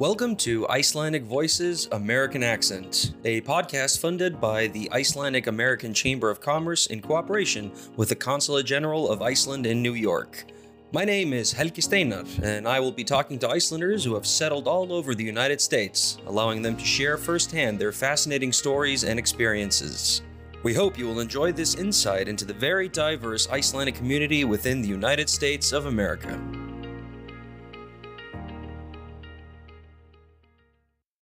Welcome to Icelandic Voices, American Accent, a podcast funded by the Icelandic American Chamber of Commerce in cooperation with the Consulate General of Iceland in New York. My name is Helgi Steinar, and I will be talking to Icelanders who have settled all over the United States, allowing them to share firsthand their fascinating stories and experiences. We hope you will enjoy this insight into the very diverse Icelandic community within the United States of America.